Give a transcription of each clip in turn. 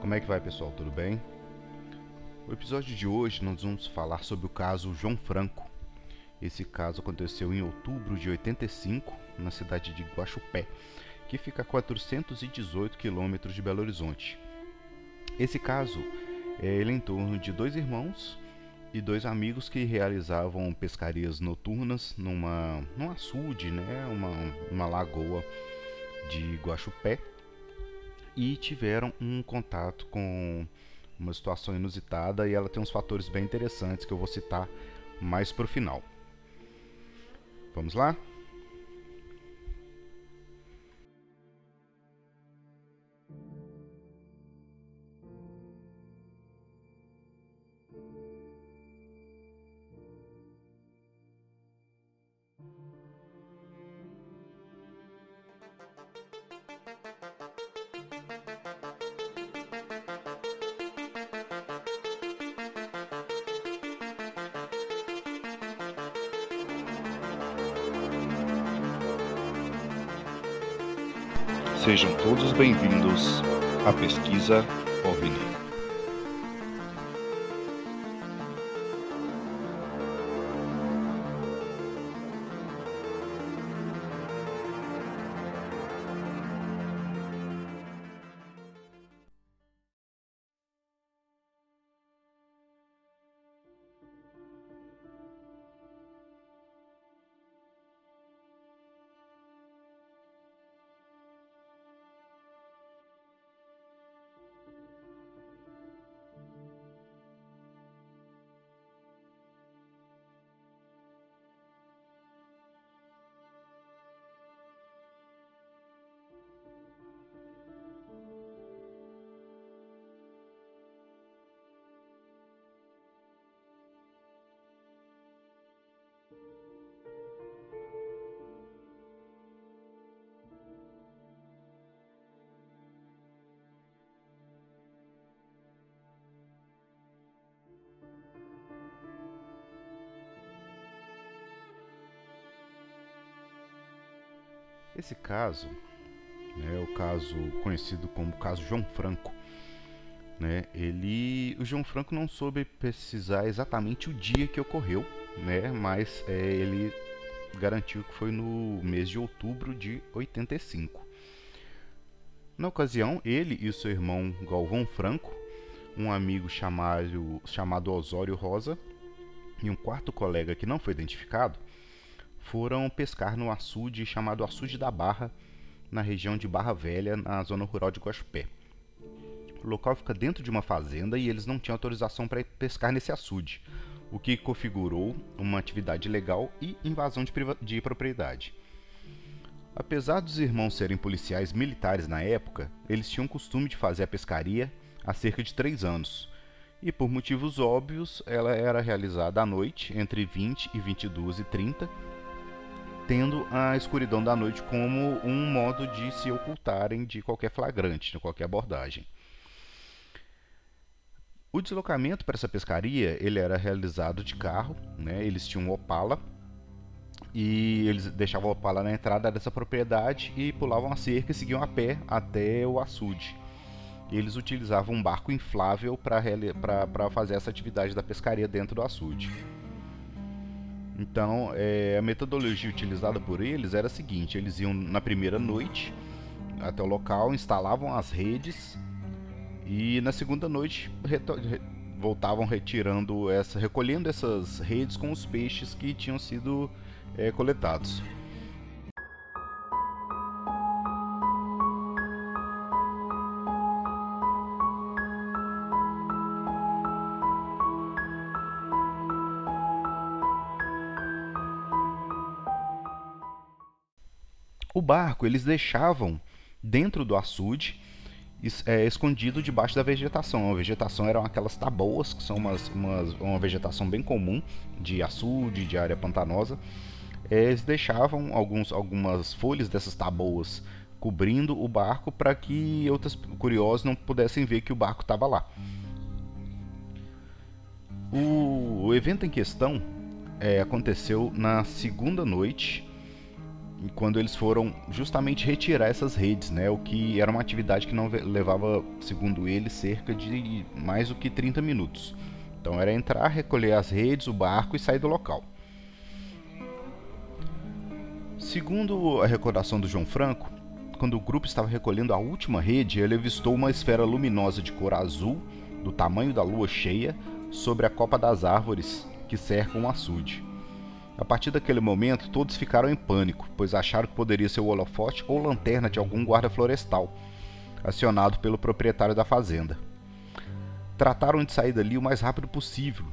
Como é que vai, pessoal? Tudo bem? No episódio de hoje nós vamos falar sobre o caso João Franco. Esse caso aconteceu em outubro de 85 na cidade de Guaxupé, que fica a 418 quilômetros de Belo Horizonte. Esse caso ele é em torno de dois irmãos e dois amigos que realizavam pescarias noturnas num açude, né? uma lagoa de Guaxupé. E tiveram um contato com uma situação inusitada, e ela tem uns fatores bem interessantes que eu vou citar mais pro final. Vamos lá? Sejam todos bem-vindos à Pesquisa OVNI. Esse caso é o caso conhecido como caso João Franco, né? O João Franco não soube precisar exatamente o dia que ocorreu, né? Mas ele garantiu que foi no mês de outubro de 85. Na ocasião, ele e seu irmão Galvão Franco, um amigo chamado Osório Rosa e um quarto colega que não foi identificado, foram pescar no açude chamado Açude da Barra, na região de Barra Velha, na zona rural de Guaxupé. O local fica dentro de uma fazenda e eles não tinham autorização para pescar nesse açude, o que configurou uma atividade ilegal e invasão de propriedade. Apesar dos irmãos serem policiais militares na época, eles tinham o costume de fazer a pescaria há cerca de 3 anos. E por motivos óbvios, ela era realizada à noite, entre 20 e 22h30, tendo a escuridão da noite como um modo de se ocultarem de qualquer flagrante, de qualquer abordagem. O deslocamento para essa pescaria ele era realizado de carro, né? Eles tinham um Opala e eles deixavam o Opala na entrada dessa propriedade e pulavam a cerca e seguiam a pé até o açude. Eles utilizavam um barco inflável para fazer essa atividade da pescaria dentro do açude. Então, a metodologia utilizada por eles era a seguinte: eles iam na primeira noite até o local, instalavam as redes e na segunda noite voltavam recolhendo essas redes com os peixes que tinham sido coletados. O barco eles deixavam dentro do açude escondido debaixo da vegetação. A vegetação eram aquelas taboas, que são uma vegetação bem comum de açude, de área pantanosa. Eles deixavam algumas folhas dessas taboas cobrindo o barco para que outros curiosos não pudessem ver que o barco estava lá. O evento em questão aconteceu na segunda noite, quando eles foram justamente retirar essas redes, né? O que era uma atividade que não levava, segundo eles, cerca de mais do que 30 minutos. Então era entrar, recolher as redes, o barco e sair do local. Segundo a recordação do João Franco, quando o grupo estava recolhendo a última rede, ele avistou uma esfera luminosa de cor azul, do tamanho da lua cheia, sobre a copa das árvores que cercam o açude. A partir daquele momento, todos ficaram em pânico, pois acharam que poderia ser o holofote ou lanterna de algum guarda florestal, acionado pelo proprietário da fazenda. Trataram de sair dali o mais rápido possível.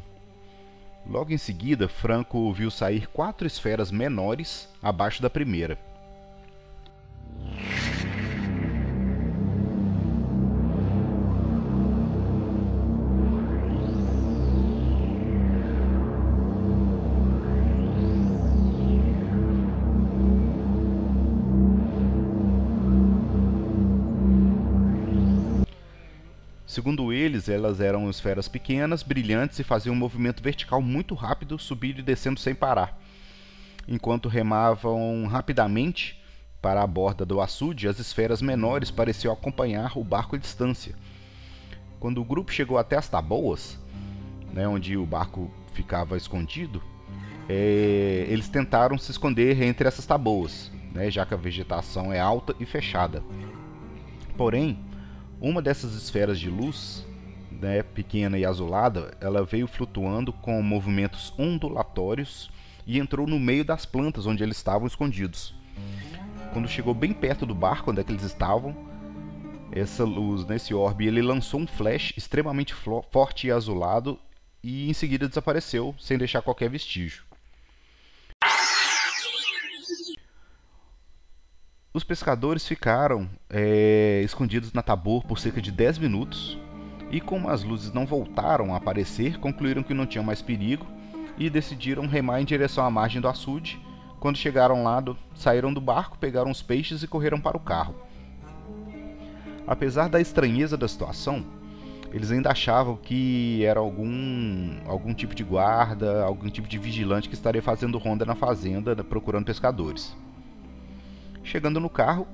Logo em seguida, Franco viu sair 4 esferas menores abaixo da primeira. Segundo eles, elas eram esferas pequenas, brilhantes e faziam um movimento vertical muito rápido, subindo e descendo sem parar. Enquanto remavam rapidamente para a borda do açude, as esferas menores pareciam acompanhar o barco à distância. Quando o grupo chegou até as taboas, né, onde o barco ficava escondido, eles tentaram se esconder entre essas taboas, né, já que a vegetação é alta e fechada. Porém, uma dessas esferas de luz, né, pequena e azulada, ela veio flutuando com movimentos ondulatórios e entrou no meio das plantas onde eles estavam escondidos. Quando chegou bem perto do barco onde é que eles estavam, essa luz, nesse orbe, ele lançou um flash extremamente forte e azulado e em seguida desapareceu, sem deixar qualquer vestígio. Os pescadores ficaram escondidos na taboa por cerca de 10 minutos e, como as luzes não voltaram a aparecer, concluíram que não tinha mais perigo e decidiram remar em direção à margem do açude. Quando chegaram lá, saíram do barco, pegaram os peixes e correram para o carro. Apesar da estranheza da situação, eles ainda achavam que era algum tipo de guarda, algum tipo de vigilante que estaria fazendo ronda na fazenda, procurando pescadores. Chegando no carro,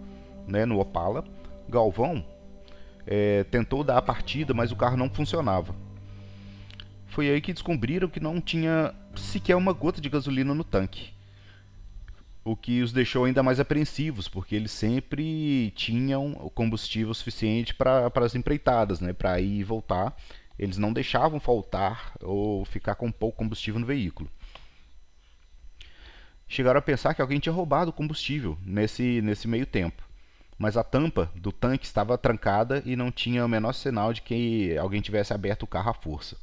né, no Opala, Galvão tentou dar a partida, mas o carro não funcionava. Foi aí que descobriram que não tinha sequer uma gota de gasolina no tanque, o que os deixou ainda mais apreensivos, porque eles sempre tinham o combustível suficiente para as empreitadas, né, para ir e voltar. Eles não deixavam faltar ou ficar com pouco combustível no veículo. Chegaram a pensar que alguém tinha roubado combustível nesse meio tempo, mas a tampa do tanque estava trancada e não tinha o menor sinal de que alguém tivesse aberto o carro à força.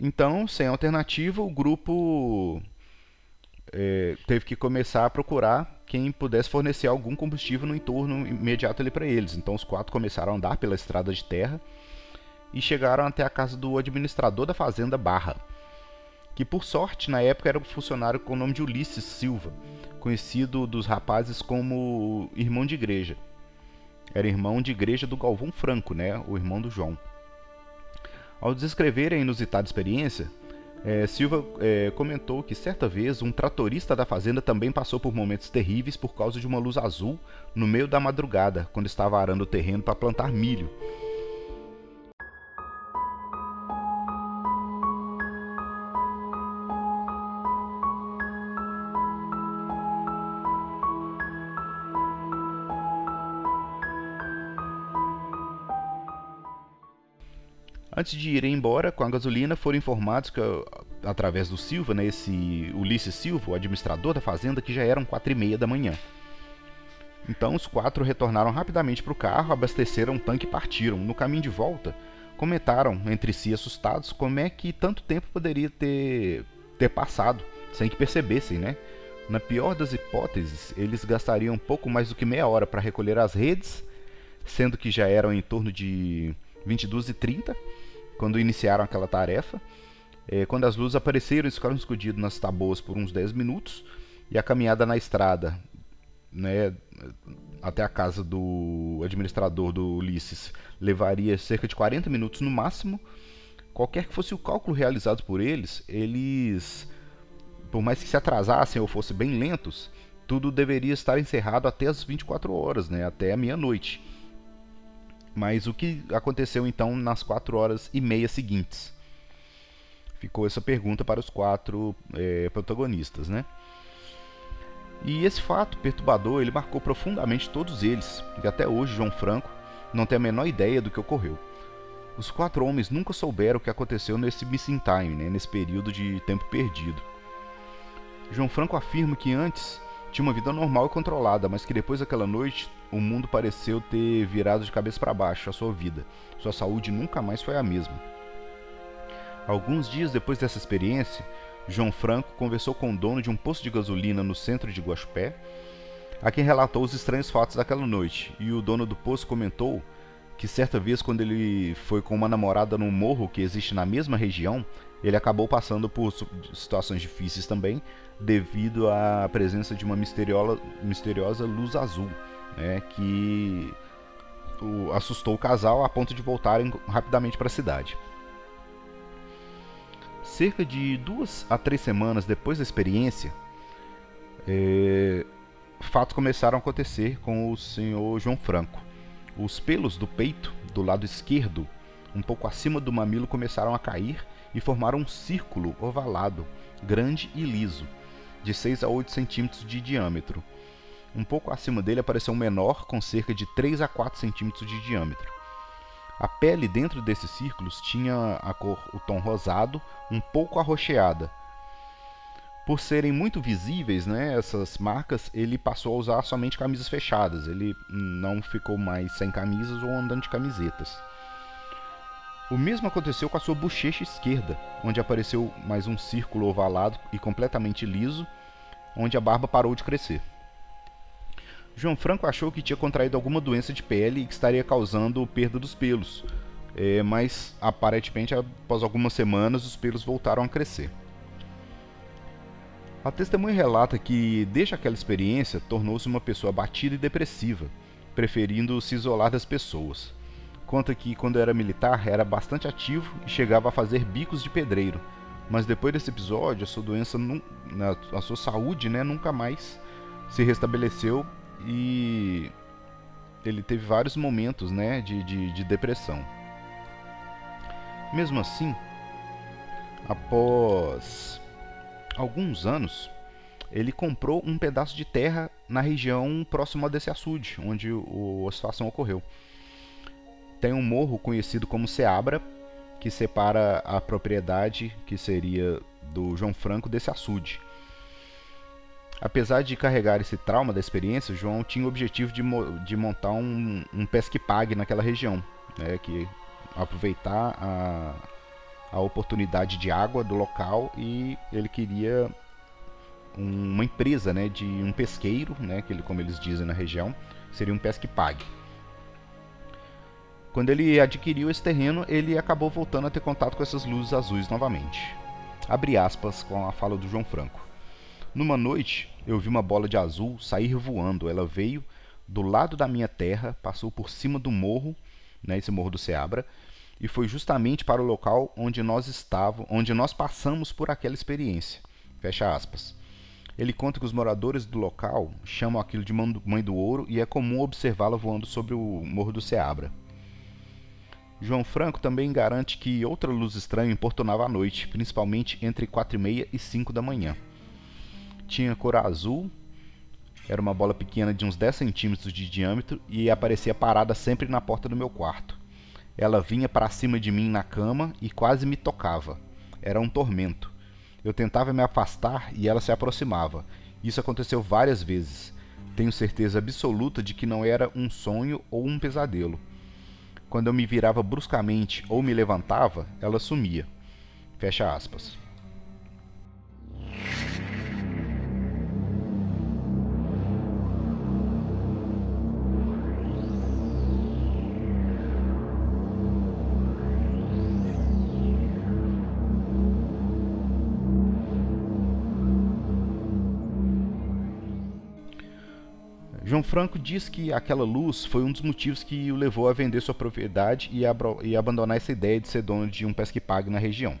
Então, sem alternativa, o grupo teve que começar a procurar quem pudesse fornecer algum combustível no entorno imediato ali para eles. Então os 4 começaram a andar pela estrada de terra e chegaram até a casa do administrador da fazenda Barra, que por sorte na época era um funcionário com o nome de Ulisses Silva, conhecido dos rapazes como irmão de igreja. Era irmão de igreja do Galvão Franco, né, o irmão do João. Ao descrever a inusitada experiência, Silva comentou que certa vez um tratorista da fazenda também passou por momentos terríveis por causa de uma luz azul no meio da madrugada, quando estava arando o terreno para plantar milho. Antes de irem embora com a gasolina, foram informados que, através do Silva, né, esse Ulisses Silva, o administrador da fazenda, que já eram 4:30 da manhã. Então os 4 retornaram rapidamente para o carro, abasteceram o tanque e partiram. No caminho de volta, comentaram entre si assustados como é que tanto tempo poderia ter passado sem que percebessem, né? Na pior das hipóteses, eles gastariam pouco mais do que meia hora para recolher as redes, sendo que já eram em torno de 22h30, quando iniciaram aquela tarefa. Quando as luzes apareceram, eles ficaram escondidos nas taboas por uns 10 minutos, e a caminhada na estrada, né, até a casa do administrador do Ulisses levaria cerca de 40 minutos no máximo. Qualquer que fosse o cálculo realizado por eles, por mais que se atrasassem ou fossem bem lentos, tudo deveria estar encerrado até as 24 horas, né, até a meia-noite. Mas o que aconteceu então nas 4h30 seguintes? Ficou essa pergunta para os quatro protagonistas, né? E esse fato perturbador, ele marcou profundamente todos eles, e até hoje João Franco não tem a menor ideia do que ocorreu. Os quatro homens nunca souberam o que aconteceu nesse missing time, né, nesse período de tempo perdido. João Franco afirma que antes tinha uma vida normal e controlada, mas que depois daquela noite o mundo pareceu ter virado de cabeça para baixo a sua vida. Sua saúde nunca mais foi a mesma. Alguns dias depois dessa experiência, João Franco conversou com o dono de um posto de gasolina no centro de Guaxupé, a quem relatou os estranhos fatos daquela noite, e o dono do posto comentou que certa vez, quando ele foi com uma namorada num morro que existe na mesma região, ele acabou passando por situações difíceis também, devido à presença de uma misteriosa luz azul, né, que assustou o casal a ponto de voltarem rapidamente para a cidade. Cerca de 2 a 3 semanas depois da experiência, fatos começaram a acontecer com o senhor João Franco. Os pelos do peito, do lado esquerdo, um pouco acima do mamilo, começaram a cair e formaram um círculo ovalado, grande e liso, de 6 a 8 centímetros de diâmetro. Um pouco acima dele apareceu um menor, com cerca de 3 a 4 centímetros de diâmetro. A pele dentro desses círculos tinha a cor, o tom rosado, um pouco arroxeada. Por serem muito visíveis, né, essas marcas, ele passou a usar somente camisas fechadas. Ele não ficou mais sem camisas ou andando de camisetas. O mesmo aconteceu com a sua bochecha esquerda, onde apareceu mais um círculo ovalado e completamente liso, onde a barba parou de crescer. João Franco achou que tinha contraído alguma doença de pele e que estaria causando perda dos pelos, mas aparentemente após algumas semanas os pelos voltaram a crescer. A testemunha relata que, desde aquela experiência, tornou-se uma pessoa abatida e depressiva, preferindo se isolar das pessoas. Conta que, quando era militar, era bastante ativo e chegava a fazer bicos de pedreiro, mas depois desse episódio, a sua saúde, né, nunca mais se restabeleceu e ele teve vários momentos, né, de depressão. Mesmo assim, após alguns anos, ele comprou um pedaço de terra na região próxima desse açude, onde a situação ocorreu. Tem um morro conhecido como Seabra, que separa a propriedade, que seria do João Franco, desse açude. Apesar de carregar esse trauma da experiência, João tinha o objetivo de montar um pesque-pague naquela região, né, que aproveitar a oportunidade de água do local, e ele queria uma empresa, né, de um pesqueiro, né, que ele, como eles dizem na região, seria um pesque-pague. Quando ele adquiriu esse terreno, ele acabou voltando a ter contato com essas luzes azuis novamente. Abre aspas com a fala do João Franco. Numa noite, eu vi uma bola de azul sair voando. Ela veio do lado da minha terra, passou por cima do morro, né, esse morro do Seabra, e foi justamente para o local onde nós passamos por aquela experiência. Fecha aspas. Ele conta que os moradores do local chamam aquilo de Mãe do Ouro e é comum observá-la voando sobre o morro do Seabra. João Franco também garante que outra luz estranha importunava à noite, principalmente entre 4h30 e 5 da manhã. Tinha cor azul, era uma bola pequena de uns 10 centímetros de diâmetro e aparecia parada sempre na porta do meu quarto. Ela vinha para cima de mim na cama e quase me tocava. Era um tormento. Eu tentava me afastar e ela se aproximava. Isso aconteceu várias vezes. Tenho certeza absoluta de que não era um sonho ou um pesadelo. Quando eu me virava bruscamente ou me levantava, ela sumia. Fecha aspas. João Franco diz que aquela luz foi um dos motivos que o levou a vender sua propriedade e abandonar essa ideia de ser dono de um pesque-pague na região.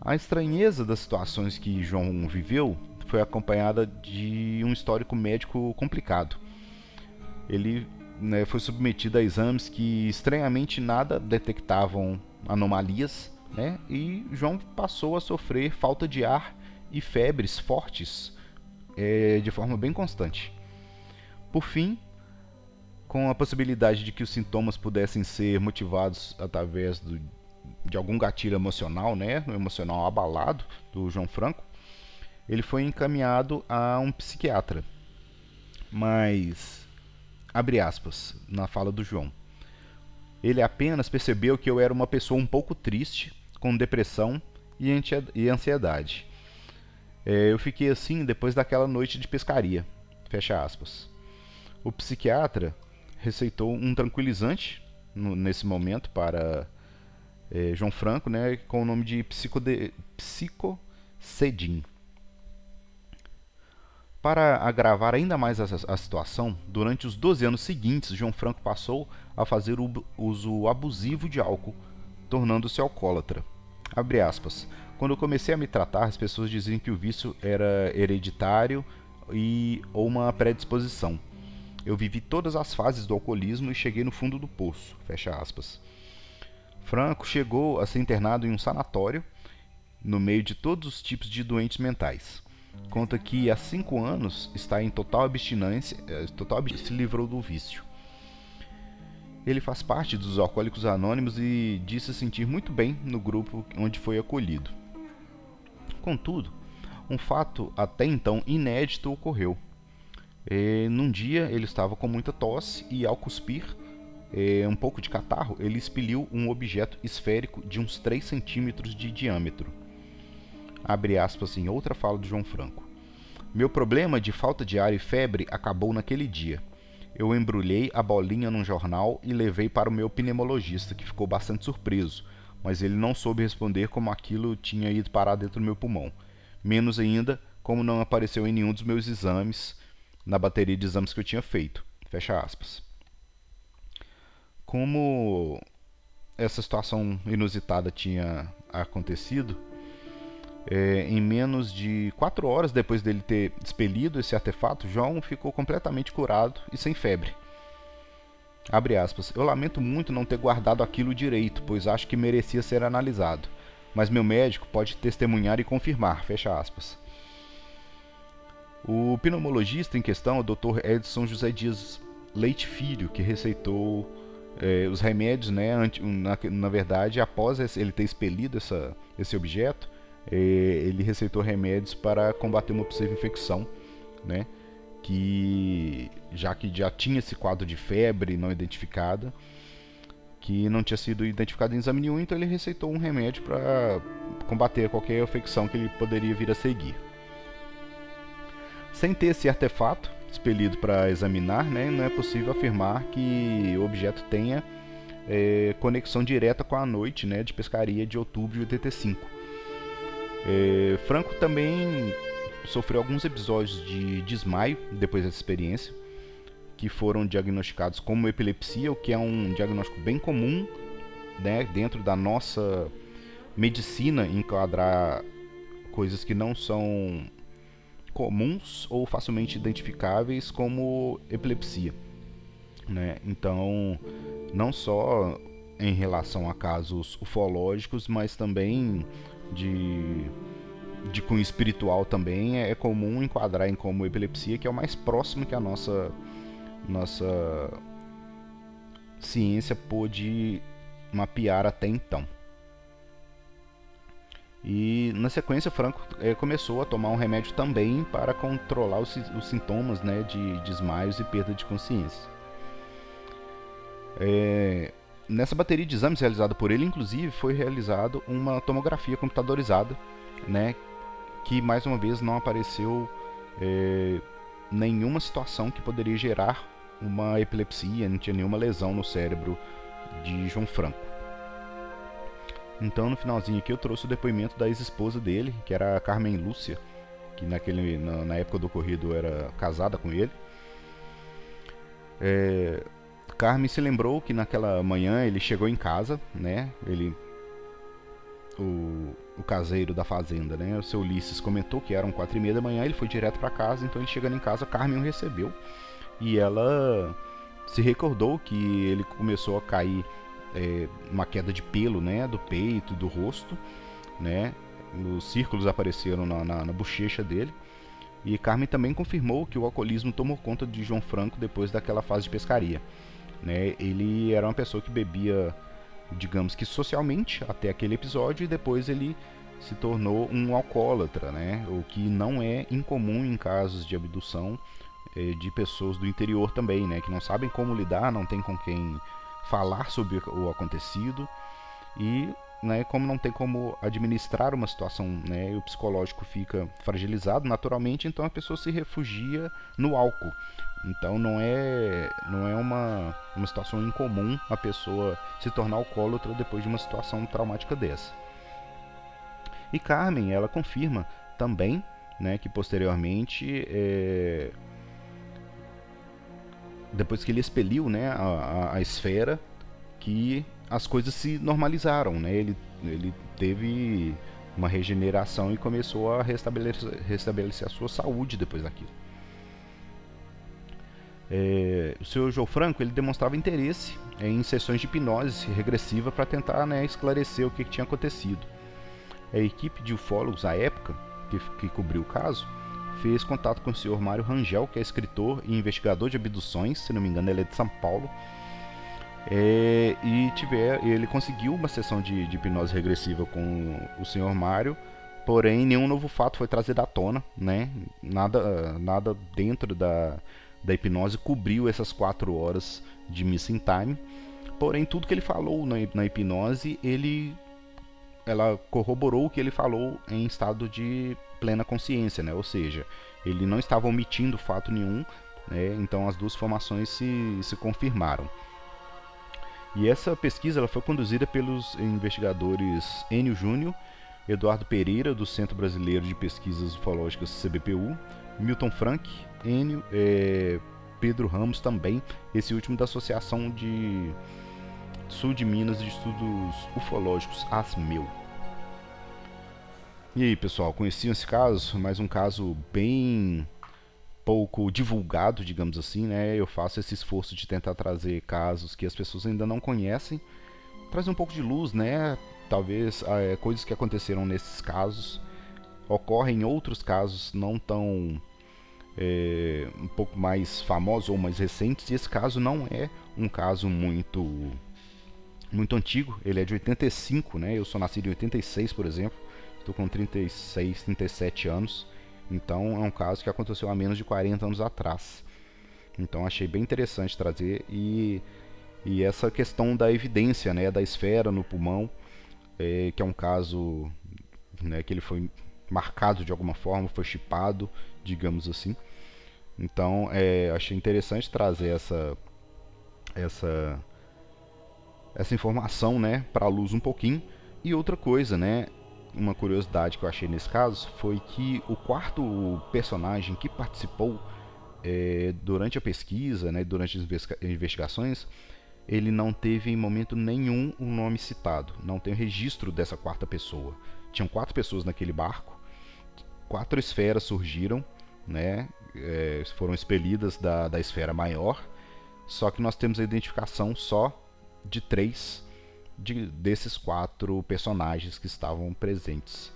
A estranheza das situações que João viveu foi acompanhada de um histórico médico complicado. Ele, né, foi submetido a exames que estranhamente nada detectavam anomalias, né, e João passou a sofrer falta de ar e febres fortes de forma bem constante. Por fim, com a possibilidade de que os sintomas pudessem ser motivados através de algum gatilho emocional, né, um emocional abalado do João Franco, ele foi encaminhado a um psiquiatra. Mas, abre aspas, na fala do João, ele apenas percebeu que eu era uma pessoa um pouco triste, com depressão e ansiedade. Eu fiquei assim depois daquela noite de pescaria, fecha aspas. O psiquiatra receitou um tranquilizante nesse momento para João Franco, né, com o nome de Psicosedin. Para agravar ainda mais a situação, durante os 12 anos seguintes, João Franco passou a fazer uso abusivo de álcool, tornando-se alcoólatra. Abre aspas. Quando eu comecei a me tratar, as pessoas diziam que o vício era hereditário ou uma predisposição. Eu vivi todas as fases do alcoolismo e cheguei no fundo do poço, fecha aspas. Franco chegou a ser internado em um sanatório, no meio de todos os tipos de doentes mentais. Conta que há 5 anos está em total abstinência, se livrou do vício. Ele faz parte dos Alcoólicos Anônimos e diz se sentir muito bem no grupo onde foi acolhido. Contudo, um fato até então inédito ocorreu. Num dia ele estava com muita tosse e, ao cuspir um pouco de catarro, ele expeliu um objeto esférico de uns 3 centímetros de diâmetro. Abre aspas em outra fala de João Franco. Meu problema de falta de ar e febre acabou naquele dia. Eu embrulhei a bolinha num jornal e levei para o meu pneumologista, que ficou bastante surpreso, mas ele não soube responder como aquilo tinha ido parar dentro do meu pulmão. Menos ainda, como não apareceu em nenhum dos meus exames, na bateria de exames que eu tinha feito. Fecha aspas. Como essa situação inusitada tinha acontecido, em menos de 4 horas depois dele ter expelido esse artefato, João ficou completamente curado e sem febre. Abre aspas. Eu lamento muito não ter guardado aquilo direito, pois acho que merecia ser analisado. Mas meu médico pode testemunhar e confirmar. Fecha aspas. O pneumologista em questão é o Dr. Edson José Dias Leite Filho, que receitou os remédios, né, na verdade, após ele ter expelido esse objeto. Ele receitou remédios para combater uma possível infecção, né? que já tinha esse quadro de febre não identificada, que não tinha sido identificado em exame nenhum, então ele receitou um remédio para combater qualquer infecção que ele poderia vir a seguir. Sem ter esse artefato expelido para examinar, né, não é possível afirmar que o objeto tenha conexão direta com a noite, né, de pescaria de outubro de 85. Franco também sofreu alguns episódios de desmaio depois dessa experiência, que foram diagnosticados como epilepsia, o que é um diagnóstico bem comum, né, dentro da nossa medicina, enquadrar coisas que não são comuns ou facilmente identificáveis como epilepsia, né? Então, não só em relação a casos ufológicos, mas também de cunho espiritual também é comum enquadrar como epilepsia, que é o mais próximo que a nossa ciência pôde mapear até então. E na sequência, Franco começou a tomar um remédio também para controlar os sintomas, né, de desmaios e perda de consciência. Nessa bateria de exames realizada por ele, inclusive, foi realizada uma tomografia computadorizada, né, que, mais uma vez, não apareceu nenhuma situação que poderia gerar uma epilepsia, não tinha nenhuma lesão no cérebro de João Franco. Então, no finalzinho aqui, eu trouxe o depoimento da ex-esposa dele, que era a Carmen Lúcia, que na época do ocorrido era casada com ele, Carmen se lembrou que naquela manhã ele chegou em casa, né? O caseiro da fazenda, né? O seu Ulisses comentou que eram 4:30 da manhã, ele foi direto para casa, então ele chegando em casa, Carmen o recebeu. E ela se recordou que ele começou a cair uma queda de pelo, né? Do peito, do rosto, né? Os círculos apareceram na bochecha dele. E Carmen também confirmou que o alcoolismo tomou conta de João Franco depois daquela fase de pescaria, né? Ele era uma pessoa que bebia, digamos que socialmente, até aquele episódio, e depois ele se tornou um alcoólatra, né? O que não é incomum em casos de abdução de pessoas do interior também, né? Que não sabem como lidar, não tem com quem falar sobre o acontecido e, né, como não tem como administrar uma situação, né, o psicológico fica fragilizado naturalmente, então a pessoa se refugia no álcool. Então não é uma situação incomum a pessoa se tornar alcoólatra depois de uma situação traumática dessa. E Carmen, ela confirma também, né, que posteriormente, depois que ele expeliu, né, a esfera, que as coisas se normalizaram, né? Ele teve uma regeneração e começou a restabelecer a sua saúde depois daquilo. O senhor João Franco, ele demonstrava interesse em sessões de hipnose regressiva para tentar, né, esclarecer o que tinha acontecido. A equipe de ufólogos à época que cobriu o caso fez contato com o senhor Mário Rangel, que é escritor e investigador de abduções, se não me engano ele é de São Paulo, e ele conseguiu uma sessão de hipnose regressiva com o senhor Mário, porém nenhum novo fato foi trazido à tona, né? Nada dentro da hipnose cobriu essas 4 horas de missing time, porém tudo que ele falou na hipnose, ela corroborou o que ele falou em estado de plena consciência, né? Ou seja, ele não estava omitindo fato nenhum, né? Então as duas formações se confirmaram. E essa pesquisa, ela foi conduzida pelos investigadores Enio Júnior, Eduardo Pereira, do Centro Brasileiro de Pesquisas Ufológicas, CBPU, Milton Frank, Pedro Ramos também, esse último da Associação de Sul de Minas de Estudos Ufológicos, ASMEU. E aí, pessoal, conheciam esse caso? Mais um caso bem pouco divulgado, digamos assim, né? Eu faço esse esforço de tentar trazer casos que as pessoas ainda não conhecem, trazer um pouco de luz, né? Talvez coisas que aconteceram nesses casos ocorrem em outros casos não tão um pouco mais famosos ou mais recentes, e esse caso não é um caso muito antigo, ele é de 85, né? Eu sou nascido em 86, por exemplo, estou com 36, 37 anos. Então é um caso que aconteceu há menos de 40 anos atrás. Então achei bem interessante trazer. E essa questão da evidência, né, da esfera no pulmão, que é um caso, né, que ele foi marcado de alguma forma, foi chipado, digamos assim. Então achei interessante trazer essa informação, né, para a luz um pouquinho. E outra coisa, né, uma curiosidade que eu achei nesse caso foi que o quarto personagem que participou durante a pesquisa, né, durante as investigações, ele não teve em momento nenhum um nome citado, não tem registro dessa quarta pessoa. Tinham 4 pessoas naquele barco, 4 esferas surgiram, né, foram expelidas da esfera maior, só que nós temos a identificação só de 3 desses 4 personagens que estavam presentes.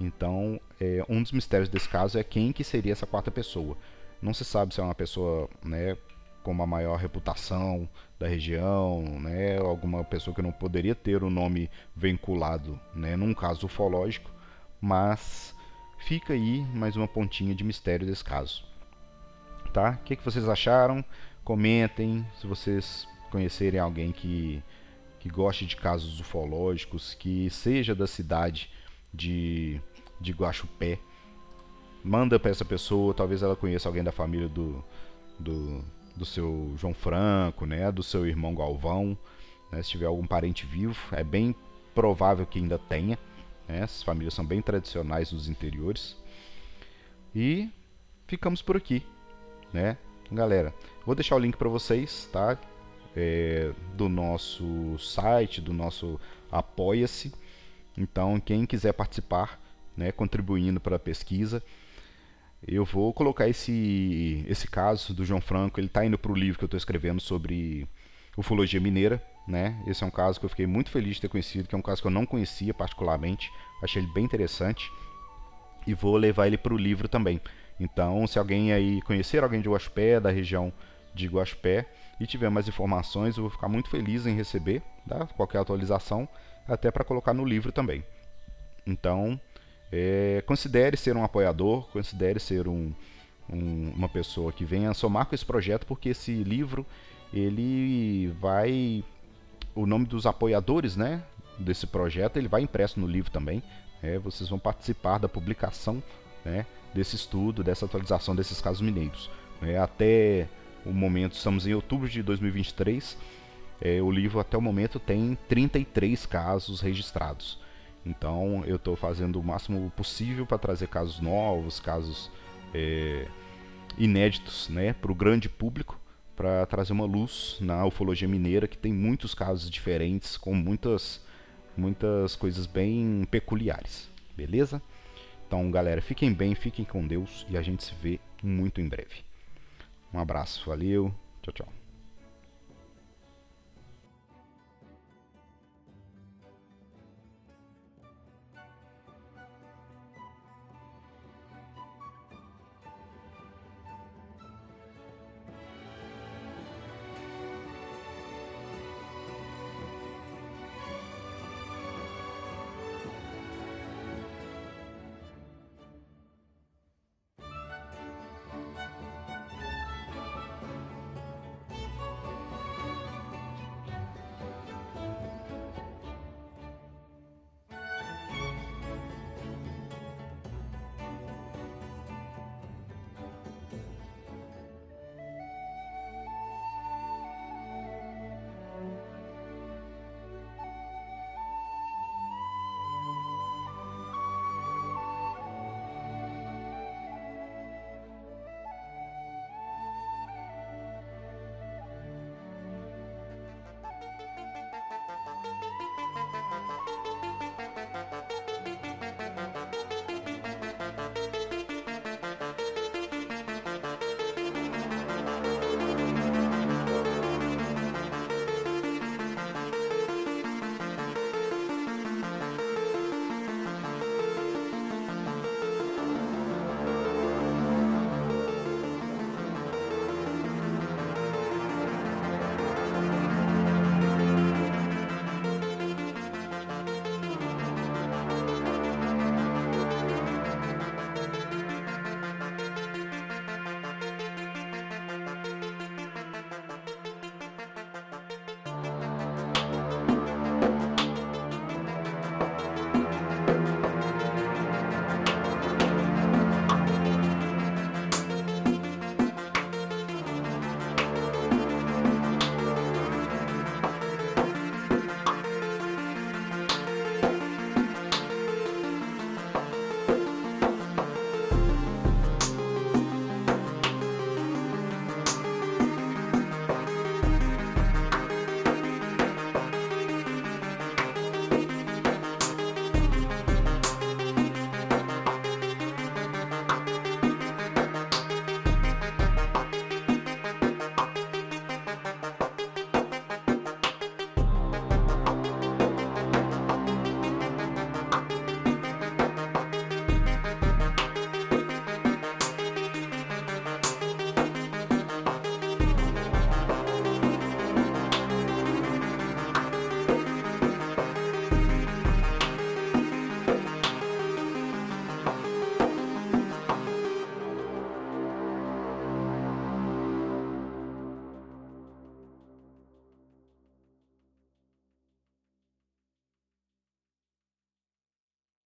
Então um dos mistérios desse caso é quem que seria essa quarta pessoa. Não se sabe se é uma pessoa, né, com uma maior reputação da região, né, alguma pessoa que não poderia ter o nome vinculado, né, num caso ufológico, mas fica aí mais uma pontinha de mistério desse caso, tá? O que vocês acharam? Comentem. Se vocês conhecerem alguém que goste de casos ufológicos, que seja da cidade de Guaxupé, manda para essa pessoa, talvez ela conheça alguém da família do seu João Franco, né, do seu irmão Galvão, né, se tiver algum parente vivo, é bem provável que ainda tenha, né, essas famílias são bem tradicionais nos interiores. E ficamos por aqui, né, galera. Vou deixar o link para vocês, tá? Do nosso site, do nosso Apoia-se. Então, quem quiser participar, né, contribuindo para a pesquisa, eu vou colocar esse caso do João Franco. Ele está indo para o livro que eu estou escrevendo sobre ufologia mineira, né? Esse é um caso que eu fiquei muito feliz de ter conhecido, que é um caso que eu não conhecia particularmente. Achei ele bem interessante e vou levar ele para o livro também. Então, se alguém aí conhecer alguém de Guaxupé, da região de Guaxupé, e tiver mais informações, eu vou ficar muito feliz em receber, tá? Qualquer atualização, até para colocar no livro também. Então, considere ser um apoiador, considere ser uma pessoa que venha somar com esse projeto, porque esse livro, ele vai... O nome dos apoiadores, né, desse projeto, ele vai impresso no livro também. Vocês vão participar da publicação, né, desse estudo, dessa atualização desses casos mineiros. Até... o momento, estamos em outubro de 2023, o livro até o momento tem 33 casos registrados. Então eu estou fazendo o máximo possível para trazer casos novos, casos inéditos, né, para o grande público, para trazer uma luz na ufologia mineira, que tem muitos casos diferentes, com muitas coisas bem peculiares, beleza? Então galera, fiquem bem, fiquem com Deus e a gente se vê muito em breve. Um abraço, valeu, tchau, tchau.